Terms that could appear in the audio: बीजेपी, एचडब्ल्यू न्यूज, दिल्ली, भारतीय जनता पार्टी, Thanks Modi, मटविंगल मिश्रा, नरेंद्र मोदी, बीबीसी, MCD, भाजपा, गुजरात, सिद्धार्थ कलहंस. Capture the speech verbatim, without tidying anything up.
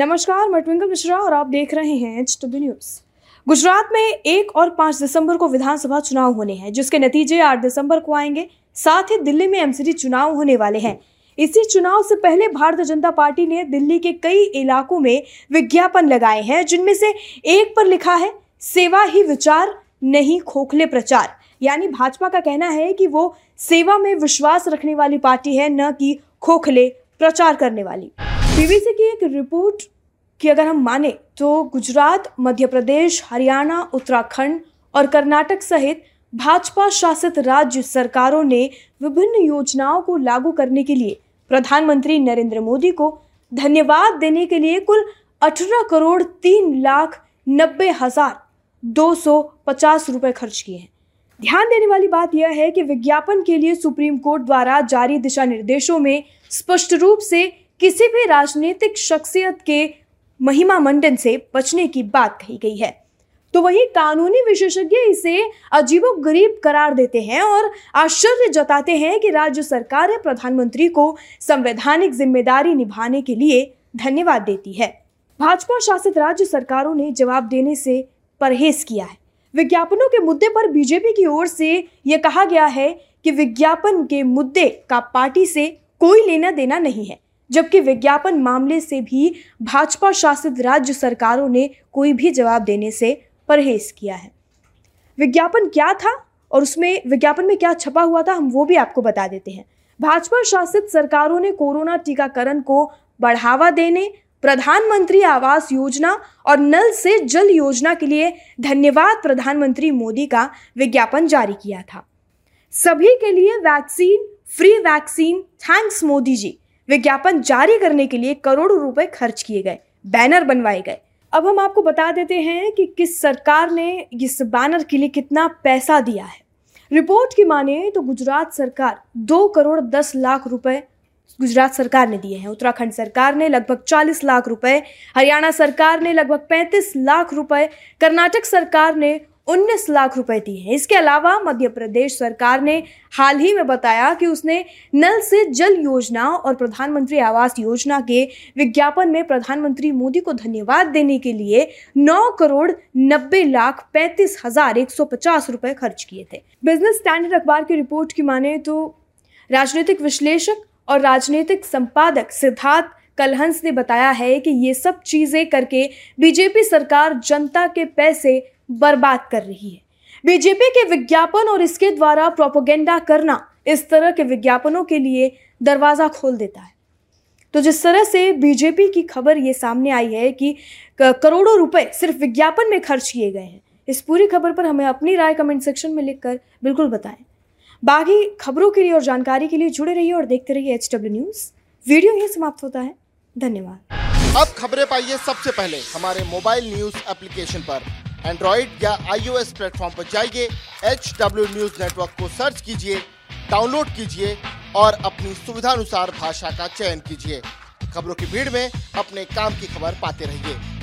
नमस्कार, मटविंगल मिश्रा और आप देख रहे हैं एचडब्ल्यू न्यूज। गुजरात में एक और पांच दिसंबर को विधानसभा चुनाव होने हैं, जिसके नतीजे आठ दिसंबर को आएंगे। साथ ही दिल्ली में एमसीडी चुनाव होने वाले हैं। इसी चुनाव से पहले भारतीय जनता पार्टी ने दिल्ली के कई इलाकों में विज्ञापन लगाए हैं, जिनमें से एक पर लिखा है सेवा ही विचार, नहीं खोखले प्रचार। यानी भाजपा का कहना है कि वो सेवा में विश्वास रखने वाली पार्टी है, न कि खोखले प्रचार करने वाली। बीबीसी की एक रिपोर्ट की अगर हम माने तो गुजरात, मध्य प्रदेश, हरियाणा, उत्तराखंड और कर्नाटक सहित भाजपा शासित राज्य सरकारों ने विभिन्न योजनाओं को लागू करने के लिए प्रधानमंत्री नरेंद्र मोदी को धन्यवाद देने के लिए कुल अठारह करोड़ तीन लाख नब्बे हजार दो सौ पचास रुपये खर्च किए हैं। ध्यान देने वाली बात यह है कि विज्ञापन के लिए सुप्रीम कोर्ट द्वारा जारी दिशा निर्देशों में स्पष्ट रूप से किसी भी राजनीतिक शख्सियत के महिमा मंडन से बचने की बात कही गई है। तो वही कानूनी विशेषज्ञ इसे अजीबोगरीब करार देते हैं और आश्चर्य जताते हैं कि राज्य सरकारें प्रधानमंत्री को संवैधानिक जिम्मेदारी निभाने के लिए धन्यवाद देती है। भाजपा शासित राज्य सरकारों ने जवाब देने से परहेज किया है। विज्ञापनों के मुद्दे पर बीजेपी की ओर से यह कहा गया है कि विज्ञापन के मुद्दे का पार्टी से कोई लेना देना नहीं है, जबकि विज्ञापन मामले से भी भाजपा शासित राज्य सरकारों ने कोई भी जवाब देने से परहेज किया है। विज्ञापन क्या था और उसमें विज्ञापन में क्या छपा हुआ था, हम वो भी आपको बता देते हैं। भाजपा शासित सरकारों ने कोरोना टीकाकरण को बढ़ावा देने, प्रधानमंत्री आवास योजना और नल से जल योजना के लिए धन्यवाद प्रधानमंत्री मोदी का विज्ञापन जारी किया था। सभी के लिए vaccine, free vaccine, thanks Modi ji विज्ञापन जारी करने के लिए करोड़ों रुपए खर्च किए गए, बैनर बनवाए गए। अब हम आपको बता देते हैं कि किस सरकार ने इस बैनर के लिए कितना पैसा दिया है। रिपोर्ट की माने तो गुजरात सरकार दो करोड़ दस लाख रुपए गुजरात सरकार ने दिए हैं, उत्तराखंड सरकार ने लगभग चालीस लाख रुपए, हरियाणा सरकार ने लगभग पैंतीस लाख रुपए, कर्नाटक सरकार ने उन्नीस लाख रुपए दिए हैं। इसके अलावा मध्य प्रदेश सरकार ने हाल ही में बताया कि उसने नल से जल योजना और प्रधानमंत्री आवास योजना के विज्ञापन में प्रधानमंत्री मोदी को धन्यवाद देने के लिए नौ करोड़ नब्बे लाख पैंतीस हजार एक सौ पचास रुपए खर्च किए थे। बिजनेस स्टैंडर्ड अखबार की रिपोर्ट की माने तो राजनीतिक विश्लेषक और राजनीतिक संपादक सिद्धार्थ कलहंस ने बताया है कि ये सब चीजें करके बीजेपी सरकार जनता के पैसे बर्बाद कर रही है। बीजेपी के विज्ञापन और इसके द्वारा प्रोपेगेंडा करना इस तरह के विज्ञापनों के लिए दरवाजा खोल देता है। तो जिस तरह से बीजेपी की खबर ये सामने आई है कि करोड़ों रुपए सिर्फ विज्ञापन में खर्च किए गए हैं, इस पूरी खबर पर हमें अपनी राय कमेंट सेक्शन में लिखकर बिल्कुल बताएं। बाकी खबरों के लिए और जानकारी के लिए जुड़े रहिए और देखते रहिए एचडब्ल्यू न्यूज। वीडियो यहीं समाप्त होता है। धन्यवाद। अब खबरें पाइए सबसे पहले हमारे मोबाइल न्यूज एप्लीकेशन पर। एंड्रॉइड या आईओएस प्लेटफॉर्म पर जाइए, एचडब्ल्यू न्यूज नेटवर्क को सर्च कीजिए, डाउनलोड कीजिए और अपनी सुविधानुसार भाषा का चयन कीजिए। खबरों की भीड़ में अपने काम की खबर पाते रहिए।